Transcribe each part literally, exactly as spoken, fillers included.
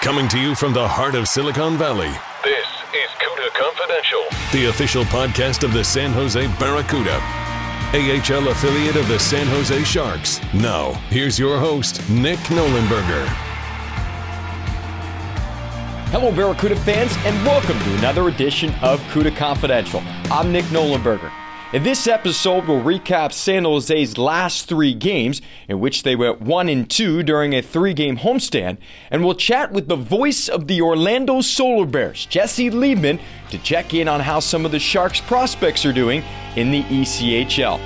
Coming to you from the heart of Silicon Valley, this is Cuda Confidential, the official podcast of the San Jose Barracuda, A H L affiliate of the San Jose Sharks. Now, here's your host, Nick Nollenberger. Hello, Barracuda fans, and welcome to another edition of Cuda Confidential. I'm Nick Nollenberger. In this episode, we'll recap San Jose's last three games, in which they went one and two during a three-game homestand, and we'll chat with the voice of the Orlando Solar Bears, Jesse Liebman, to check in on how some of the Sharks' prospects are doing in the E C H L.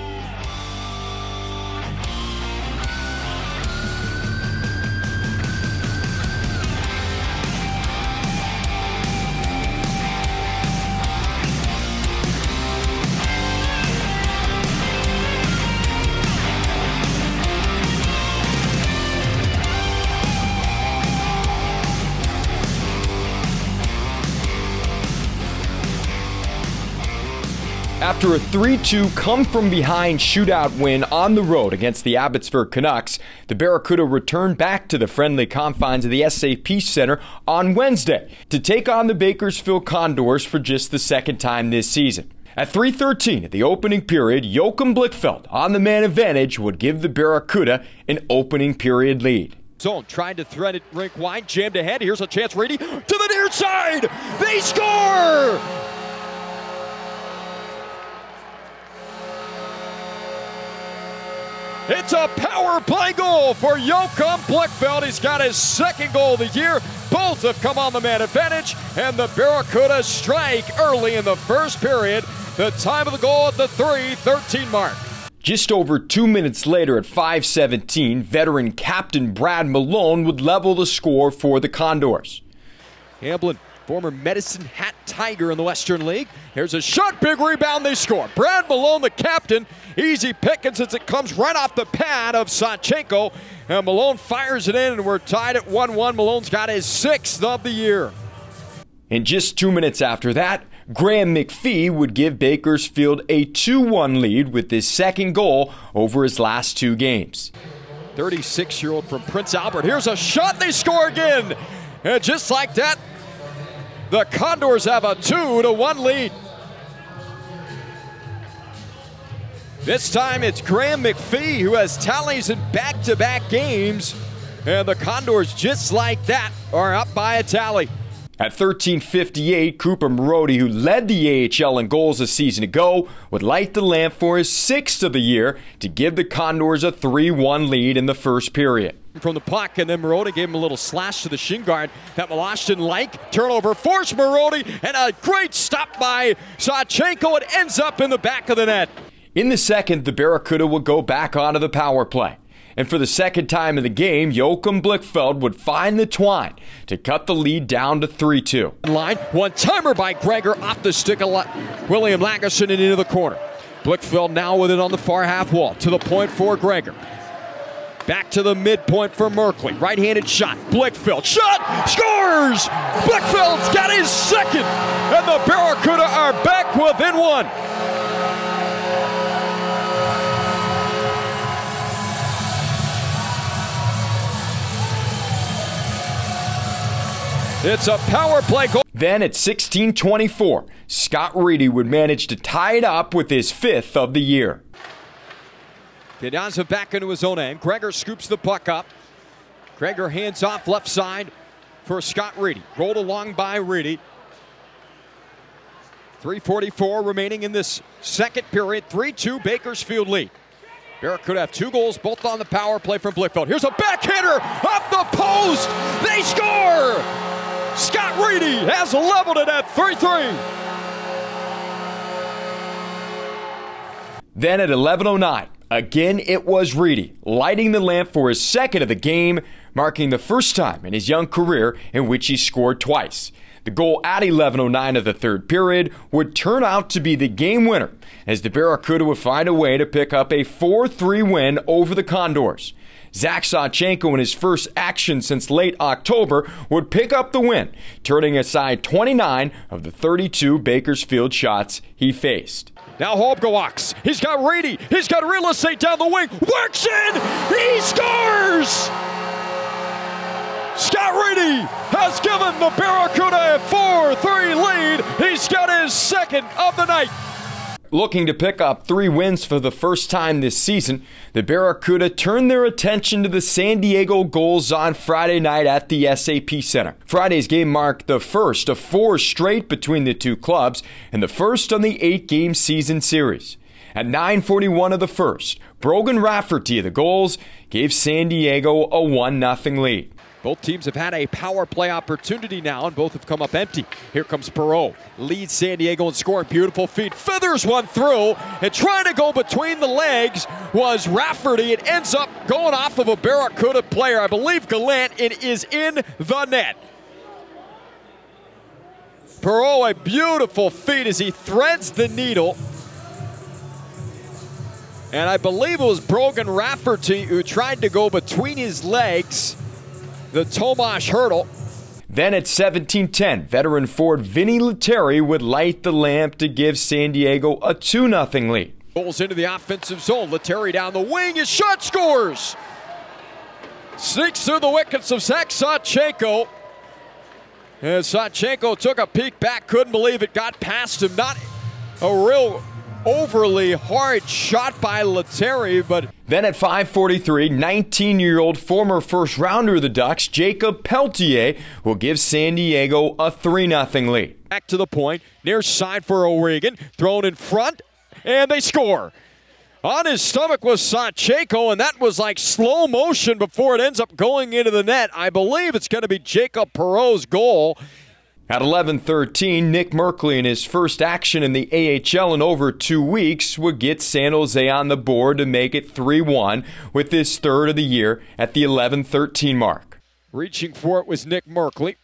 After a three two come-from-behind shootout win on the road against the Abbotsford Canucks, the Barracuda returned back to the friendly confines of the S A P Center on Wednesday to take on the Bakersfield Condors for just the second time this season. At three thirteen of the opening period, Joachim Blichfeld on the man advantage would give the Barracuda an opening period lead. Zone trying to thread it rink wide, jammed ahead, here's a chance, Reedy, to the near side! They score! It's a power play goal for Joachim Blichfeld. He's got his second goal of the year. Both have come on the man advantage, and the Barracuda strike early in the first period. The time of the goal at the three thirteen mark. Just over two minutes later at five seventeen, veteran captain Brad Malone would level the score for the Condors. Hamblin, former Medicine Hat Tiger in the Western League. Here's a shot, big rebound, they score. Brad Malone, the captain, easy pickings as it comes right off the pad of Sachenko. And Malone fires it in, and we're tied at one one. Malone's got his sixth of the year. And just two minutes after that, Graham McPhee would give Bakersfield a two one lead with his second goal over his last two games. thirty-six-year-old from Prince Albert. Here's a shot, they score again. And just like that, the Condors have a two to one lead. This time it's Graham McPhee who has tallies in back-to-back games, and the Condors, just like that, are up by a tally. At thirteen fifty-eight, Cooper Marody, who led the A H L in goals a season ago, would light the lamp for his sixth of the year to give the Condors a three one lead in the first period. From the puck, and then Marody gave him a little slash to the shin guard that Milosh didn't like. Turnover forced Marody, and a great stop by Sachenko. It ends up in the back of the net. In the second, the Barracuda would go back onto the power play. And for the second time in the game, Joachim Blichfeld would find the twine to cut the lead down to three two. Line, one-timer by Gregor off the stick of William Lagerson and into the corner. Blichfeld now with it on the far half wall, to the point for Gregor. Back to the midpoint for Merkley. Right-handed shot. Blichfeld. Shot! Scores! Blichfeld's got his second! And the Barracuda are back within one. It's a power play goal. Then at sixteen twenty-four, Scott Reedy would manage to tie it up with his fifth of the year. Gdanza back into his own end. Gregor scoops the puck up. Gregor hands off left side for Scott Reedy. Rolled along by Reedy. three forty-four remaining in this second period. three two Bakersfield lead. Barracuda have two goals, both on the power play from Blichfeld. Here's a backhander off the post. They score! Scott Reedy has leveled it at three three. Then at eleven oh nine, again, it was Reedy, lighting the lamp for his second of the game, marking the first time in his young career in which he scored twice. The goal at eleven oh nine of the third period would turn out to be the game winner, as the Barracuda would find a way to pick up a four three win over the Condors. Zach Sachenko, in his first action since late October, would pick up the win, turning aside twenty-nine of the thirty-two Bakersfield shots he faced. Now Holmgoaks, he's got Reedy, he's got real estate down the wing, works in, he scores! Scott Reedy has given the Barracuda a four three lead. He's got his second of the night. Looking to pick up three wins for the first time this season, the Barracuda turned their attention to the San Diego Gulls on Friday night at the S A P Center. Friday's game marked the first of four straight between the two clubs and the first on the eight-game season series. At nine forty-one of the first, Brogan Rafferty of the Gulls gave San Diego a one nothing lead. Both teams have had a power play opportunity now, and both have come up empty. Here comes Perreault, leads San Diego in scoring. Beautiful feed, feathers one through, and trying to go between the legs was Rafferty. It ends up going off of a Barracuda player. I believe Gallant. It is in the net. Perreault, a beautiful feed as he threads the needle. And I believe it was Brogan Rafferty who tried to go between his legs. The Tomash hurdle. Then at seventeen ten, veteran forward Vinny Letteri would light the lamp to give San Diego a two nothing lead. Goals into the offensive zone. Letteri down the wing. His shot scores. Sneaks through the wickets of Zach Sachenko. And Sachenko took a peek back. Couldn't believe it. Got past him. Not a real overly hard shot by Letteri, but... Then at five forty-three, nineteen-year-old former first-rounder of the Ducks, Jacob Peltier, will give San Diego a three nothing lead. Back to the point, near side for O'Regan, thrown in front, and they score. On his stomach was Sachenko, and that was like slow motion before it ends up going into the net. I believe it's going to be Jacob Perreault's goal. At eleven thirteen, Nick Merkley, in his first action in the A H L in over two weeks, would get San Jose on the board to make it three one with his third of the year at the eleven thirteen mark. Reaching for it was Nick Merkley.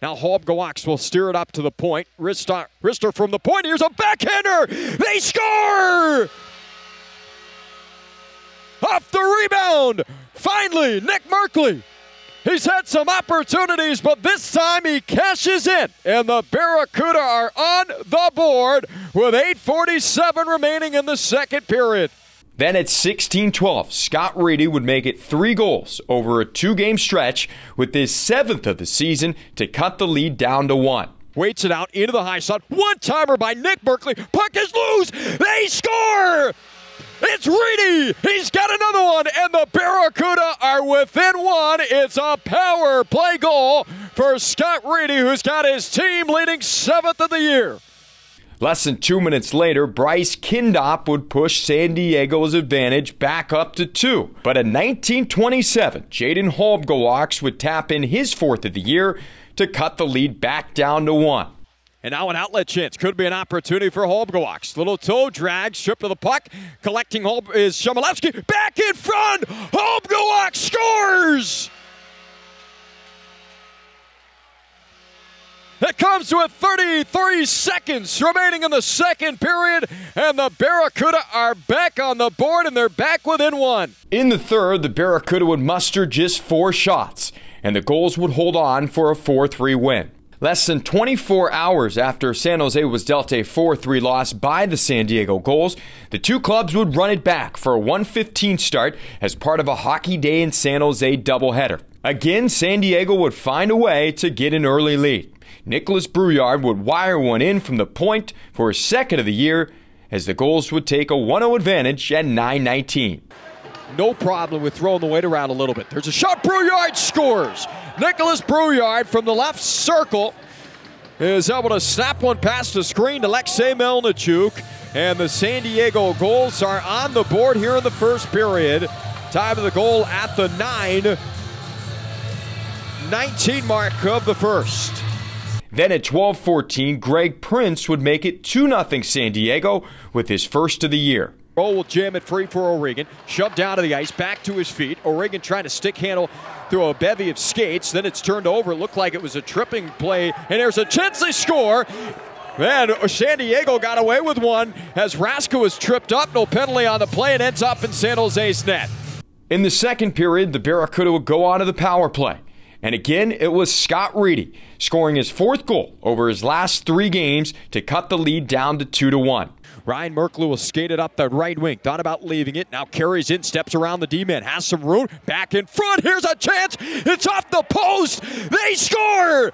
Now Holmgoaks will steer it up to the point. Rister, Rister from the point. Here's a backhander. They score! Off the rebound. Finally, Nick Merkley. He's had some opportunities, but this time he cashes in. And the Barracuda are on the board with eight forty-seven remaining in the second period. Then at sixteen twelve, Scott Reedy would make it three goals over a two-game stretch with his seventh of the season to cut the lead down to one. Waits it out into the high side. One-timer by Nick Merkley. Puck is loose. They score! It's Reedy! He's got another one, and the Barracuda are within one. It's a power play goal for Scott Reedy, who's got his team leading seventh of the year. Less than two minutes later, Bryce Kindop would push San Diego's advantage back up to two. But in nineteen twenty-seven, Jaden Holmgoaks would tap in his fourth of the year to cut the lead back down to one. And now an outlet chance. Could be an opportunity for Holmgoaks. Little toe drag, strip of the puck. Collecting Holb is Shomolevsky. Back in front! Holmgoaks scores! It comes with thirty-three seconds remaining in the second period, and the Barracuda are back on the board, and they're back within one. In the third, the Barracuda would muster just four shots, and the Gulls would hold on for a four three win. Less than twenty-four hours after San Jose was dealt a four three loss by the San Diego Gulls, the two clubs would run it back for a one fifteen start as part of a Hockey Day in San Jose doubleheader. Again, San Diego would find a way to get an early lead. Nicholas Brouillard would wire one in from the point for his second of the year as the Gulls would take a one oh advantage at nine nineteen. No problem with throwing the weight around a little bit. There's a shot. Brouillard scores. Nicholas Brouillard from the left circle is able to snap one past the screen to Alexei Melnichuk. And the San Diego Gulls are on the board here in the first period. Time of the goal at the nine nineteen mark of the first. Then at twelve fourteen, Greg Prince would make it two nothing San Diego with his first of the year. Roll will jam it free for O'Regan. Shoved down to the ice, back to his feet. O'Regan trying to stick handle through a bevy of skates. Then it's turned over. It looked like it was a tripping play, and there's a chance they score. And San Diego got away with one as Rasko was tripped up. No penalty on the play. It ends up in San Jose's net. In the second period, the Barracuda would go on to the power play. And again, it was Scott Reedy scoring his fourth goal over his last three games to cut the lead down to two to one. Ryan Merkley will skate it up the right wing. Thought about leaving it. Now carries in, steps around the D-man. Has some room. Back in front. Here's a chance. It's off the post. They score!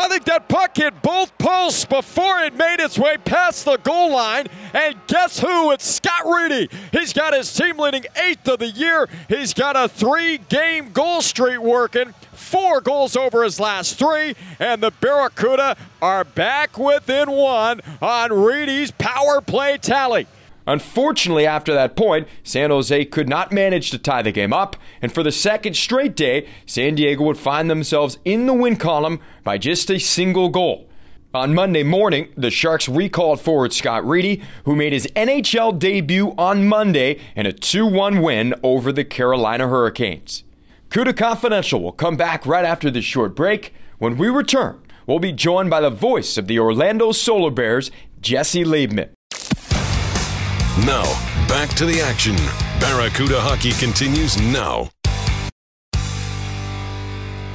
I think that puck hit both posts before it made its way past the goal line. And guess who? It's Scott Reedy. He's got his team leading eighth of the year. He's got a three-game goal streak working. Four goals over his last three. And the Barracuda are back within one on Reedy's power play tally. Unfortunately, after that point, San Jose could not manage to tie the game up, and for the second straight day, San Diego would find themselves in the win column by just a single goal. On Monday morning, the Sharks recalled forward Scott Reedy, who made his N H L debut on Monday in a two one win over the Carolina Hurricanes. Cuda Confidential will come back right after this short break. When we return, we'll be joined by the voice of the Orlando Solar Bears, Jesse Liebman. Now, back to the action. Barracuda hockey continues now.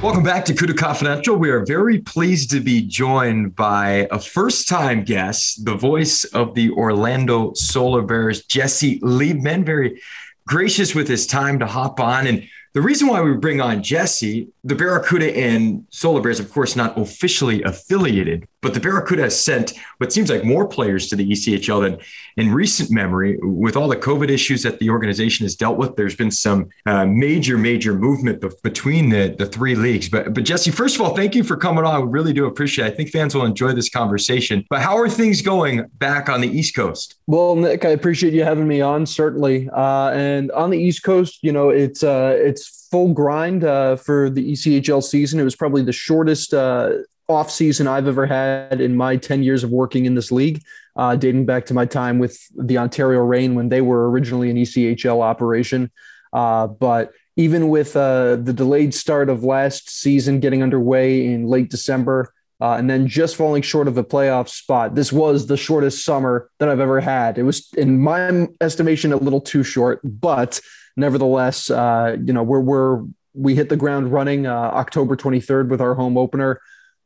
Welcome back to Cuda Confidential. We are very pleased to be joined by a first-time guest, the voice of the Orlando Solar Bears, Jesse Liebman. Very gracious with his time to hop on. And the reason why we bring on Jesse, the Barracuda and Solar Bears, of course, not officially affiliated, but the Barracuda has sent what seems like more players to the E C H L than in recent memory. With all the COVID issues that the organization has dealt with, there's been some uh, major, major movement be- between the, the three leagues. But, but Jesse, first of all, thank you for coming on. We really do appreciate it. I think fans will enjoy this conversation. But how are things going back on the East Coast? Well, Nick, I appreciate you having me on, certainly. Uh, and on the East Coast, you know, it's uh, it's full grind uh, for the E C H L season. It was probably the shortest uh, off season I've ever had in my ten years of working in this league, uh, dating back to my time with the Ontario Reign when they were originally an E C H L operation. Uh, but even with uh, the delayed start of last season getting underway in late December, Uh, and then just falling short of a playoff spot, this was the shortest summer that I've ever had. It was, in my estimation, a little too short, but nevertheless, uh, you know, we're, we're, we hit the ground running uh, October twenty-third with our home opener.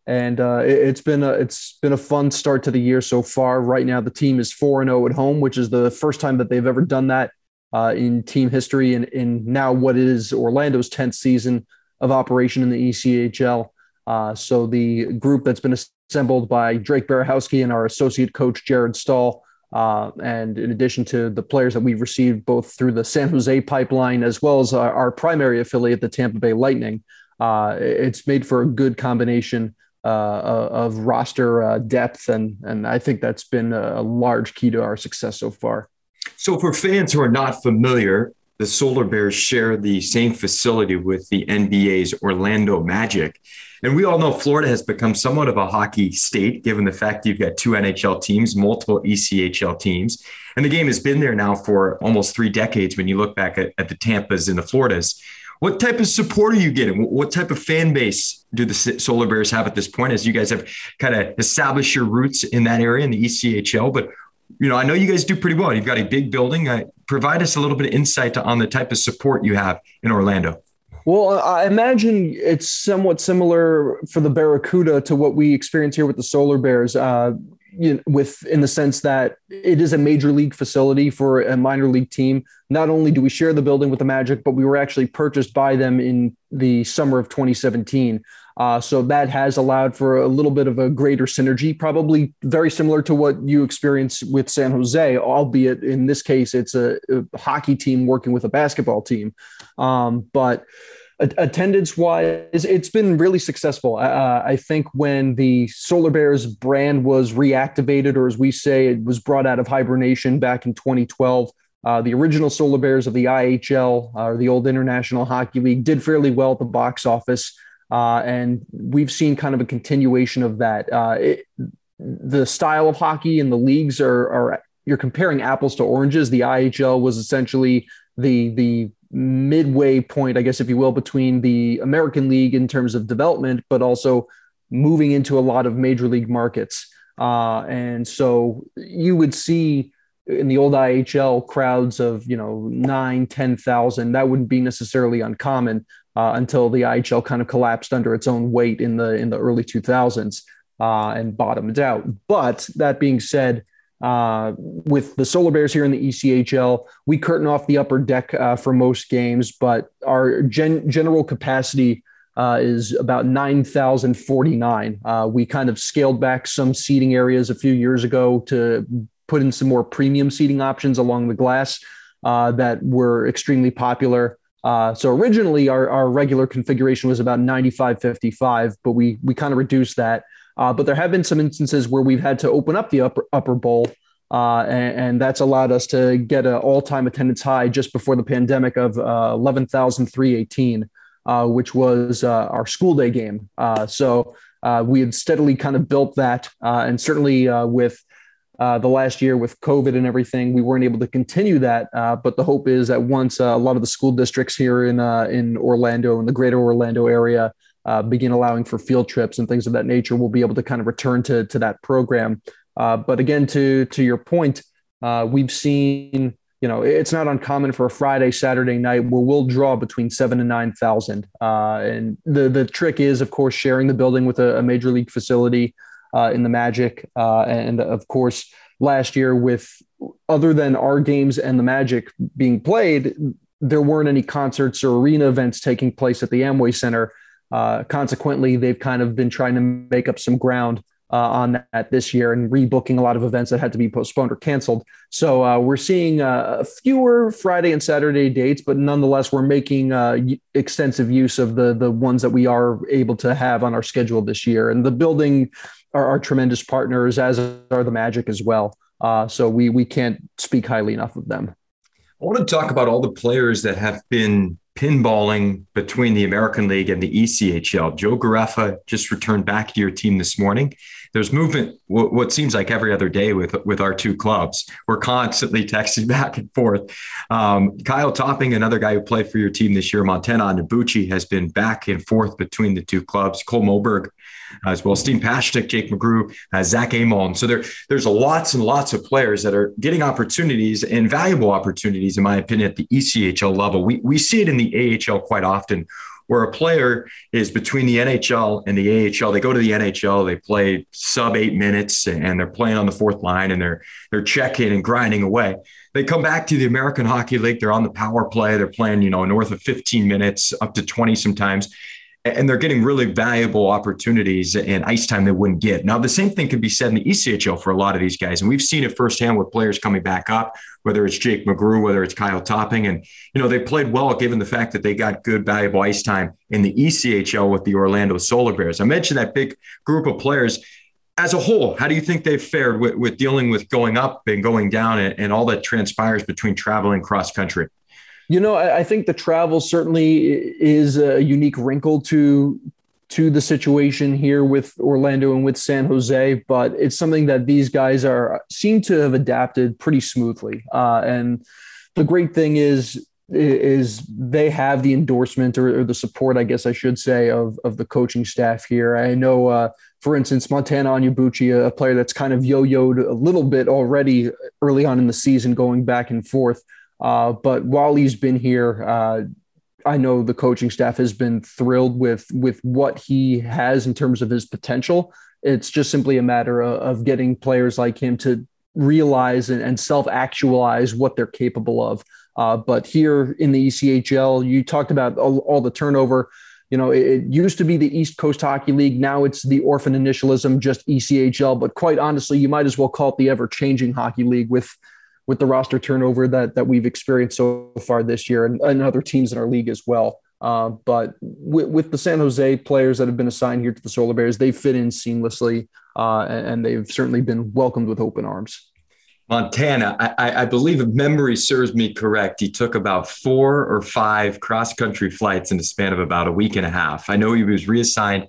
And uh, it, it's been a, it's been a fun start to the year so far. Right now, the team is four and oh at home, which is the first time that they've ever done that uh, in team history. And in, in now what is Orlando's tenth season of operation in the E C H L. Uh, so the group that's been assembled by Drake Berehowsky and our associate coach, Jared Stahl, uh, and in addition to the players that we've received both through the San Jose pipeline as well as our, our primary affiliate, the Tampa Bay Lightning, uh, it's made for a good combination uh, of roster uh, depth. And, and I think that's been a large key to our success so far. So for fans who are not familiar, the Solar Bears share the same facility with the N B A's Orlando Magic. And we all know Florida has become somewhat of a hockey state, given the fact that you've got two N H L teams, multiple E C H L teams. And the game has been there now for almost three decades when you look back at, at the Tampas and the Floridas. What type of support are you getting? What type of fan base do the Solar Bears have at this point, as you guys have kind of established your roots in that area in the E C H L? But, you know, I know you guys do pretty well. You've got a big building. Uh, provide us a little bit of insight to, on the type of support you have in Orlando. Well, I imagine it's somewhat similar for the Barracuda to what we experience here with the Solar Bears, uh, you know, with in the sense that it is a major league facility for a minor league team. Not only do we share the building with the Magic, but we were actually purchased by them in the summer of twenty seventeen. Uh, so that has allowed for a little bit of a greater synergy, probably very similar to what you experience with San Jose, albeit in this case, it's a, a hockey team working with a basketball team. Um, but a- attendance wise, it's been really successful. Uh, I think when the Solar Bears brand was reactivated, or as we say, it was brought out of hibernation back in twenty twelve, Uh, the original Solar Bears of the I H L, uh, or the old International Hockey League, did fairly well at the box office. Uh, and we've seen kind of a continuation of that. Uh, it, the style of hockey and the leagues are, are, you're comparing apples to oranges. The I H L was essentially the the midway point, I guess, if you will, between the American League in terms of development, but also moving into a lot of major league markets. Uh, and so you would see in the old I H L crowds of, you know, nine, ten thousand. That wouldn't be necessarily uncommon uh, until the I H L kind of collapsed under its own weight in the in the early two thousands uh, and bottomed out. But that being said, Uh, with the Solar Bears here in the E C H L, we curtain off the upper deck uh, for most games, but our gen- general capacity uh, is about nine thousand forty-nine. Uh, we kind of scaled back some seating areas a few years ago to put in some more premium seating options along the glass uh, that were extremely popular. Uh, so originally our, our regular configuration was about ninety-five fifty-five, but we, we kind of reduced that. Uh, but there have been some instances where we've had to open up the upper, upper bowl, uh, and, and that's allowed us to get an all-time attendance high just before the pandemic of uh, eleven thousand three hundred eighteen, uh, which was uh, our school day game. Uh, so uh, we had steadily kind of built that, uh, and certainly uh, with uh, the last year with COVID and everything, we weren't able to continue that. Uh, but the hope is that once uh, a lot of the school districts here in uh, in Orlando, in the greater Orlando area, Uh, begin allowing for field trips and things of that nature, we'll be able to kind of return to to that program. Uh, but again, to to your point, uh, we've seen, you know, it's not uncommon for a Friday, Saturday night where we'll draw between seven and nine thousand. Uh, and the the trick is, of course, sharing the building with a, a major league facility uh, in the Magic. Uh, and of course, last year, with other than our games and the Magic being played, there weren't any concerts or arena events taking place at the Amway Center. Uh, consequently, they've kind of been trying to make up some ground uh, on that this year and rebooking a lot of events that had to be postponed or canceled. So uh, we're seeing uh, fewer Friday and Saturday dates, but nonetheless, we're making uh, extensive use of the the ones that we are able to have on our schedule this year. And the building are, are tremendous partners, as are the Magic as well. Uh, so we we can't speak highly enough of them. I want to talk about all the players that have been pinballing between the American League and the E C H L. Joe Garreffa just returned back to your team this morning. There's movement, w- what seems like every other day with, with our two clubs. We're constantly texting back and forth. Um, Kyle Topping, another guy who played for your team this year, Montana Nabucci, has been back and forth between the two clubs. Cole Moberg as well, Steve Pashnik, Jake McGrew, uh, Zach Emond. So there, there's lots and lots of players that are getting opportunities and valuable opportunities, in my opinion, at the E C H L level. We we see it in the A H L quite often, where a player is between the N H L and the A H L. They go to the N H L, they play sub eight minutes, and they're playing on the fourth line, and they're they're checking and grinding away. They come back to the American Hockey League, they're on the power play, they're playing, you know, north of fifteen minutes, up to twenty sometimes. And they're getting really valuable opportunities and ice time they wouldn't get. Now, the same thing could be said in the E C H L for a lot of these guys. And we've seen it firsthand with players coming back up, whether it's Jake McGrew, whether it's Kyle Topping. And, you know, they played well given the fact that they got good, valuable ice time in the E C H L with the Orlando Solar Bears. I mentioned that big group of players. As a whole, how do you think they've fared with, with dealing with going up and going down and, and all that transpires between travel and cross-country? You know, I think the travel certainly is a unique wrinkle to to the situation here with Orlando and with San Jose, but it's something that these guys are seem to have adapted pretty smoothly. Uh, and the great thing is is they have the endorsement or, or the support, I guess I should say, of of the coaching staff here. I know, uh, for instance, Montana Onyebuchi, a player that's kind of yo-yoed a little bit already early on in the season, going back and forth. Uh, but while he's been here, uh, I know the coaching staff has been thrilled with with what he has in terms of his potential. It's just simply a matter of, of getting players like him to realize and, and self-actualize what they're capable of. Uh, but here in the E C H L, you talked about all, all the turnover. You know, it, it used to be the East Coast Hockey League. Now it's the orphan initialism, just E C H L. But quite honestly, you might as well call it the ever-changing hockey league with with the roster turnover that that we've experienced so far this year and, and other teams in our league as well. Uh, but with, with the San Jose players that have been assigned here to the Solar Bears, they fit in seamlessly, uh, and, and they've certainly been welcomed with open arms. Montana, I, I believe, if memory serves me correct, he took about four or five cross-country flights in the span of about a week and a half. I know he was reassigned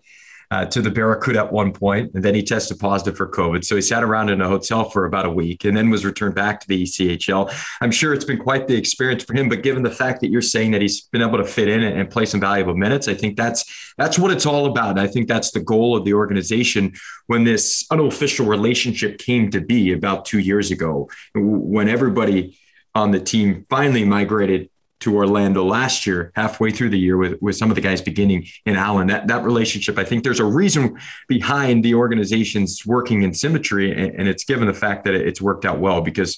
uh, to the Barracuda at one point, and then he tested positive for COVID. So he sat around in a hotel for about a week and then was returned back to the E C H L. I'm sure it's been quite the experience for him, but given the fact that you're saying that he's been able to fit in and, and play some valuable minutes, I think that's that's what it's all about. And I think that's the goal of the organization when this unofficial relationship came to be about two years ago, when everybody on the team finally migrated to Orlando last year, halfway through the year, with, with some of the guys beginning in Allen. That that relationship, I think there's a reason behind the organization's working in symmetry, and, and it's given the fact that it's worked out well, because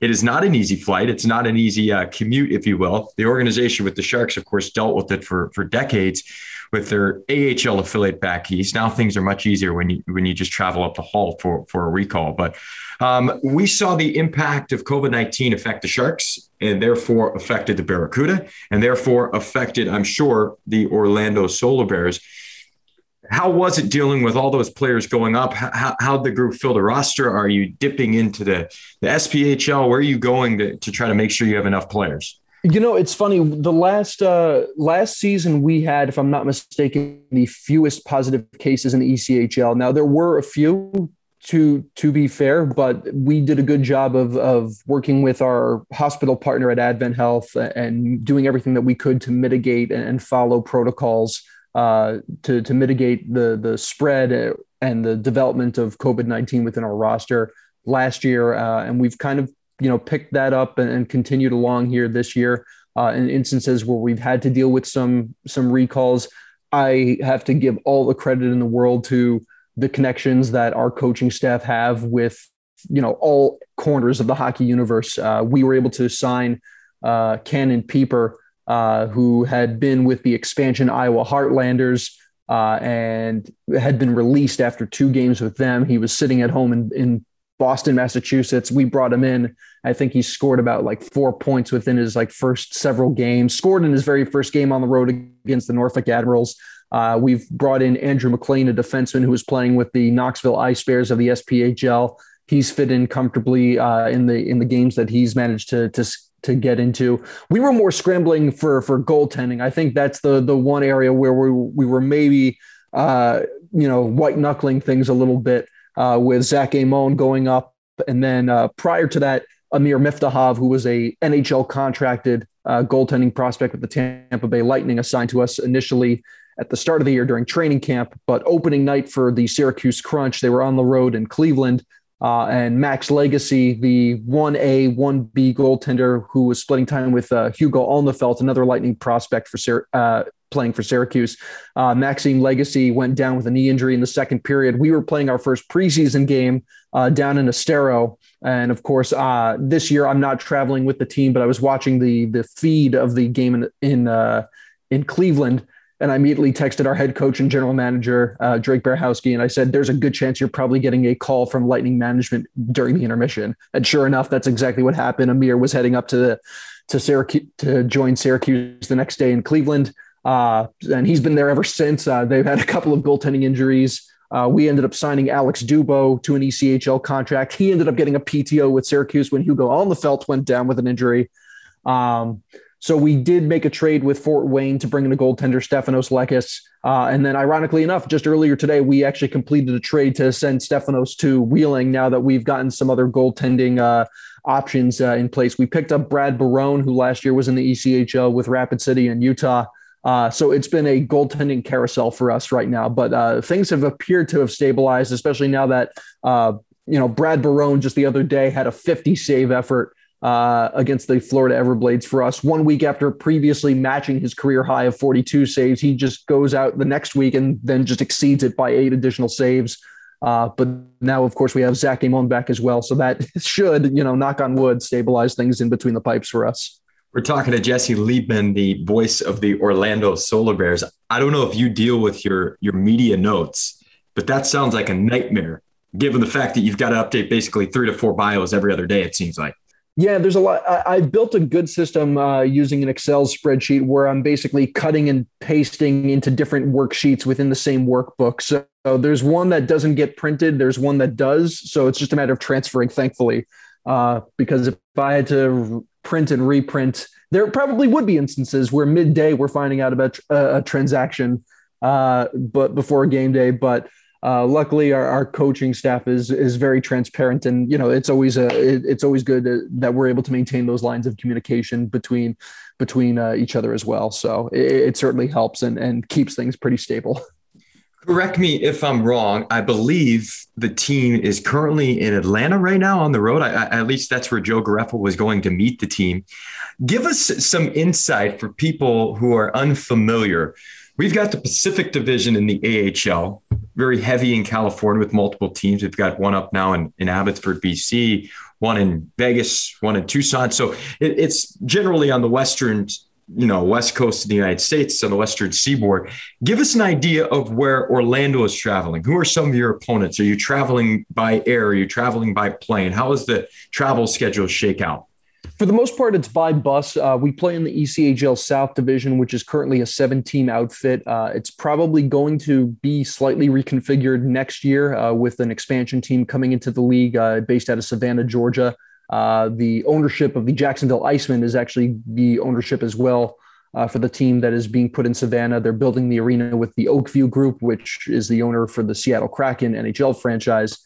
it is not an easy flight. It's not an easy uh, commute, if you will. The organization with the Sharks, of course, dealt with it for, for decades with their A H L affiliate back east. Now things are much easier when you when you just travel up the hall for, for a recall. But um, we saw the impact of COVID nineteen affect the Sharks, and therefore affected the Barracuda, and therefore affected, I'm sure, the Orlando Solar Bears. How was it dealing with all those players going up? How, how'd the group fill the roster? Are you dipping into the, the S P H L? Where are you going to, to try to make sure you have enough players? You know, it's funny. The last uh, last season we had, if I'm not mistaken, the fewest positive cases in the E C H L. Now, there were a few, to to be fair, but we did a good job of of working with our hospital partner at Advent Health and doing everything that we could to mitigate and follow protocols uh, to, to mitigate the, the spread and the development of COVID nineteen within our roster last year. Uh, and we've kind of, you know, picked that up and, and continued along here this year uh, in instances where we've had to deal with some some recalls. I have to give all the credit in the world to the connections that our coaching staff have with, you know, all corners of the hockey universe. Uh, we were able to sign uh, Ken and Pieper, uh, who had been with the expansion Iowa Heartlanders uh, and had been released after two games with them. He was sitting at home in, in Boston, Massachusetts. We brought him in. I think he scored about like four points within his like first several games, scored in his very first game on the road against the Norfolk Admirals. Uh, we've brought in Andrew McLean, a defenseman who was playing with the Knoxville Ice Bears of the S P H L. He's fit in comfortably uh, in the in the games that he's managed to to to get into. We were more scrambling for for goaltending. I think that's the the one area where we we were maybe uh, you know white knuckling things a little bit uh, with Zach Emond going up, and then uh, prior to that, Amir Miftahav, who was a N H L contracted uh, goaltending prospect with the Tampa Bay Lightning, assigned to us initially at the start of the year during training camp, but opening night for the Syracuse Crunch, they were on the road in Cleveland, uh, and Max Legacy, the one A, one B goaltender who was splitting time with uh, Hugo Alnefelt, another Lightning prospect for uh, playing for Syracuse. Uh, Maxime Legacy went down with a knee injury in the second period. We were playing our first preseason game uh, down in Estero. And of course, uh, this year I'm not traveling with the team, but I was watching the the feed of the game in in, uh, in Cleveland. And I immediately texted our head coach and general manager, uh, Drake Berehowsky, and I said, there's a good chance you're probably getting a call from Lightning management during the intermission. And sure enough, that's exactly what happened. Amir was heading up to the, to Syracuse to join Syracuse the next day in Cleveland. Uh, and he's been there ever since. Uh, they've had a couple of goaltending injuries. Uh, we ended up signing Alex Dubow to an E C H L contract. He ended up getting a P T O with Syracuse when Hugo Alnefelt went down with an injury. Um, So we did make a trade with Fort Wayne to bring in a goaltender, Stefanos Lekis. Uh, and then ironically enough, just earlier today, we actually completed a trade to send Stefanos to Wheeling now that we've gotten some other goaltending uh, options uh, in place. We picked up Brad Barone, who last year was in the E C H L with Rapid City in Utah. Uh, so it's been a goaltending carousel for us right now. But uh, things have appeared to have stabilized, especially now that, uh, you know, Brad Barone just the other day had a fifty save effort Uh, against the Florida Everblades for us. One week after previously matching his career high of forty-two saves, he just goes out the next week and then just exceeds it by eight additional saves. Uh, but now, of course, we have Zach Emond back as well. So that should, you know, knock on wood, stabilize things in between the pipes for us. We're talking to Jesse Liebman, the voice of the Orlando Solar Bears. I don't know if you deal with your, your media notes, but that sounds like a nightmare, given the fact that you've got to update basically three to four bios every other day, it seems like. Yeah, there's a lot. I, I built a good system uh, using an Excel spreadsheet where I'm basically cutting and pasting into different worksheets within the same workbook. So, so there's one that doesn't get printed. There's one that does. So it's just a matter of transferring, thankfully, uh, because if I had to print and reprint, there probably would be instances where midday we're finding out about a, a transaction uh, but before game day. But uh, luckily, our, our coaching staff is is very transparent, and you know, it's always a it, it's always good that we're able to maintain those lines of communication between between uh, each other as well. So it, it certainly helps and and keeps things pretty stable. Correct me if I'm wrong. I believe the team is currently in Atlanta right now on the road. I, I, at least that's where Joe Garreffa was going to meet the team. Give us some insight for people who are unfamiliar. We've got the Pacific Division in the A H L, very heavy in California with multiple teams. We've got one up now in, in Abbotsford, B C, one in Vegas, one in Tucson. So it, it's generally on the Western you know, West Coast of the United States, on the Western seaboard. Give us an idea of where Orlando is traveling. Who are some of your opponents? Are you traveling by air? Are you traveling by plane? How does the travel schedule shake out? For the most part, it's by bus. Uh, we play in the E C H L South Division, which is currently a seven-team outfit. Uh, it's probably going to be slightly reconfigured next year uh, with an expansion team coming into the league uh, based out of Savannah, Georgia. Uh, the ownership of the Jacksonville Icemen is actually the ownership as well uh, for the team that is being put in Savannah. They're building the arena with the Oakview Group, which is the owner for the Seattle Kraken N H L franchise.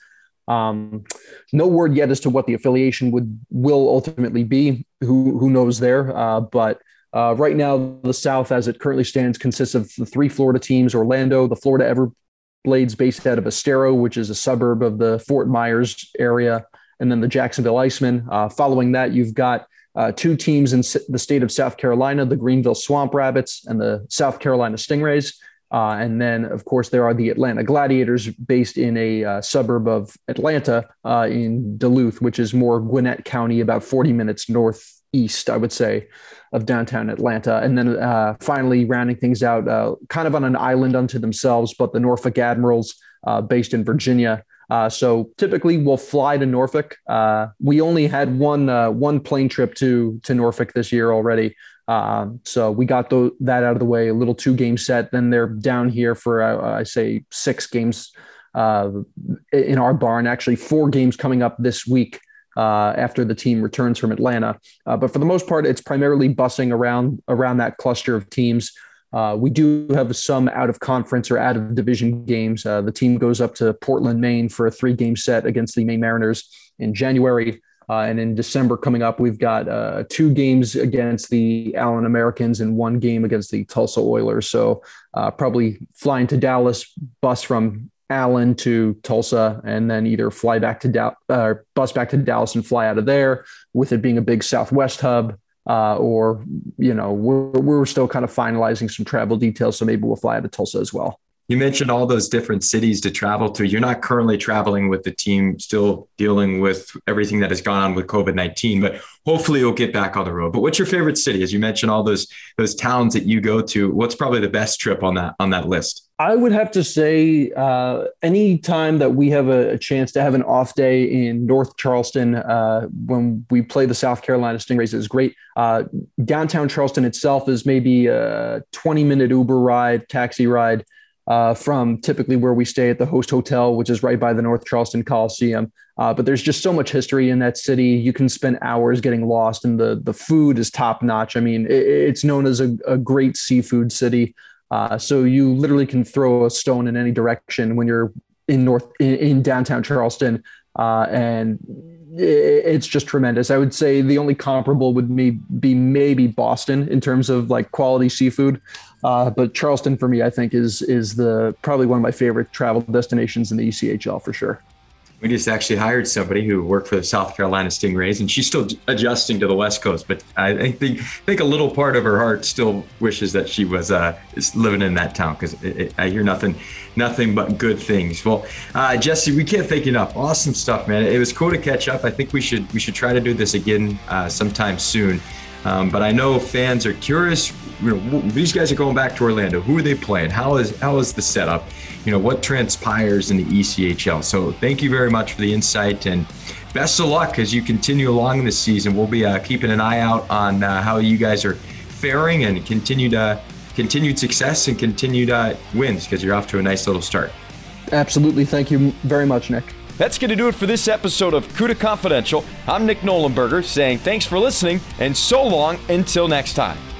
Um, no word yet as to what the affiliation would will ultimately be. Who who knows there? Uh, but uh, right now, the South, as it currently stands, consists of the three Florida teams: Orlando, the Florida Everblades, based out of Estero, which is a suburb of the Fort Myers area, and then the Jacksonville Icemen. Uh, following that, you've got uh, two teams in s- the state of South Carolina, the Greenville Swamp Rabbits and the South Carolina Stingrays. Uh, and then, of course, there are the Atlanta Gladiators, based in a uh, suburb of Atlanta uh, in Duluth, which is more Gwinnett County, about forty minutes northeast, I would say, of downtown Atlanta. And then uh, finally rounding things out, uh, kind of on an island unto themselves, but the Norfolk Admirals, uh, based in Virginia. Uh, so typically we'll fly to Norfolk. Uh, we only had one uh, one plane trip to to Norfolk this year already. Um, so we got th- that out of the way, a little two game set. Then they're down here for, uh, I say, six games uh, in our barn, actually four games coming up this week uh, after the team returns from Atlanta. Uh, but for the most part, it's primarily bussing around around that cluster of teams. Uh, we do have some out-of-conference or out-of-division games. Uh, the team goes up to Portland, Maine for a three-game set against the Maine Mariners in January. Uh, and in December coming up, we've got uh, two games against the Allen Americans and one game against the Tulsa Oilers. So uh, probably flying to Dallas, bus from Allen to Tulsa, and then either fly back to da- uh, bus back to Dallas and fly out of there, with it being a big Southwest hub. Uh, or, you know, we're, we're still kind of finalizing some travel details. So maybe we'll fly out of Tulsa as well. You mentioned all those different cities to travel to. You're not currently traveling with the team, still dealing with everything that has gone on with covid nineteen, but hopefully you'll get back on the road. But what's your favorite city? As you mentioned, all those those towns that you go to, what's probably the best trip on that on that list? I would have to say uh, any time that we have a, a chance to have an off day in North Charleston uh, when we play the South Carolina Stingrays is great. Uh, downtown Charleston itself is maybe a twenty minute Uber ride, taxi ride, Uh, from typically where we stay at the Host Hotel, which is right by the North Charleston Coliseum. Uh, but there's just so much history in that city. You can spend hours getting lost, and the the food is top notch. I mean, it, it's known as a, a great seafood city. Uh, so you literally can throw a stone in any direction when you're in North in, in downtown Charleston, uh, and it, it's just tremendous. I would say the only comparable would be, be maybe Boston in terms of like quality seafood. Uh, but Charleston, for me, I think is is the probably one of my favorite travel destinations in the E C H L for sure. We just actually hired somebody who worked for the South Carolina Stingrays, and she's still adjusting to the West Coast. But I think think a little part of her heart still wishes that she was uh, living in that town, because I hear nothing nothing but good things. Well, uh, Jesse, we can't thank you enough. Awesome stuff, man. It was cool to catch up. I think we should we should try to do this again uh, sometime soon. Um, but I know fans are curious. You know, these guys are going back to Orlando. Who are they playing? How is how is the setup? You know, what transpires in the E C H L? So thank you very much for the insight, and best of luck as you continue along this season. We'll be uh, keeping an eye out on uh, how you guys are faring, and continued uh, continued success and continued uh, wins, because you're off to a nice little start. Absolutely, thank you very much, Nick. That's going to do it for this episode of Cuda Confidential. I'm Nick Nollenberger saying thanks for listening, and so long until next time.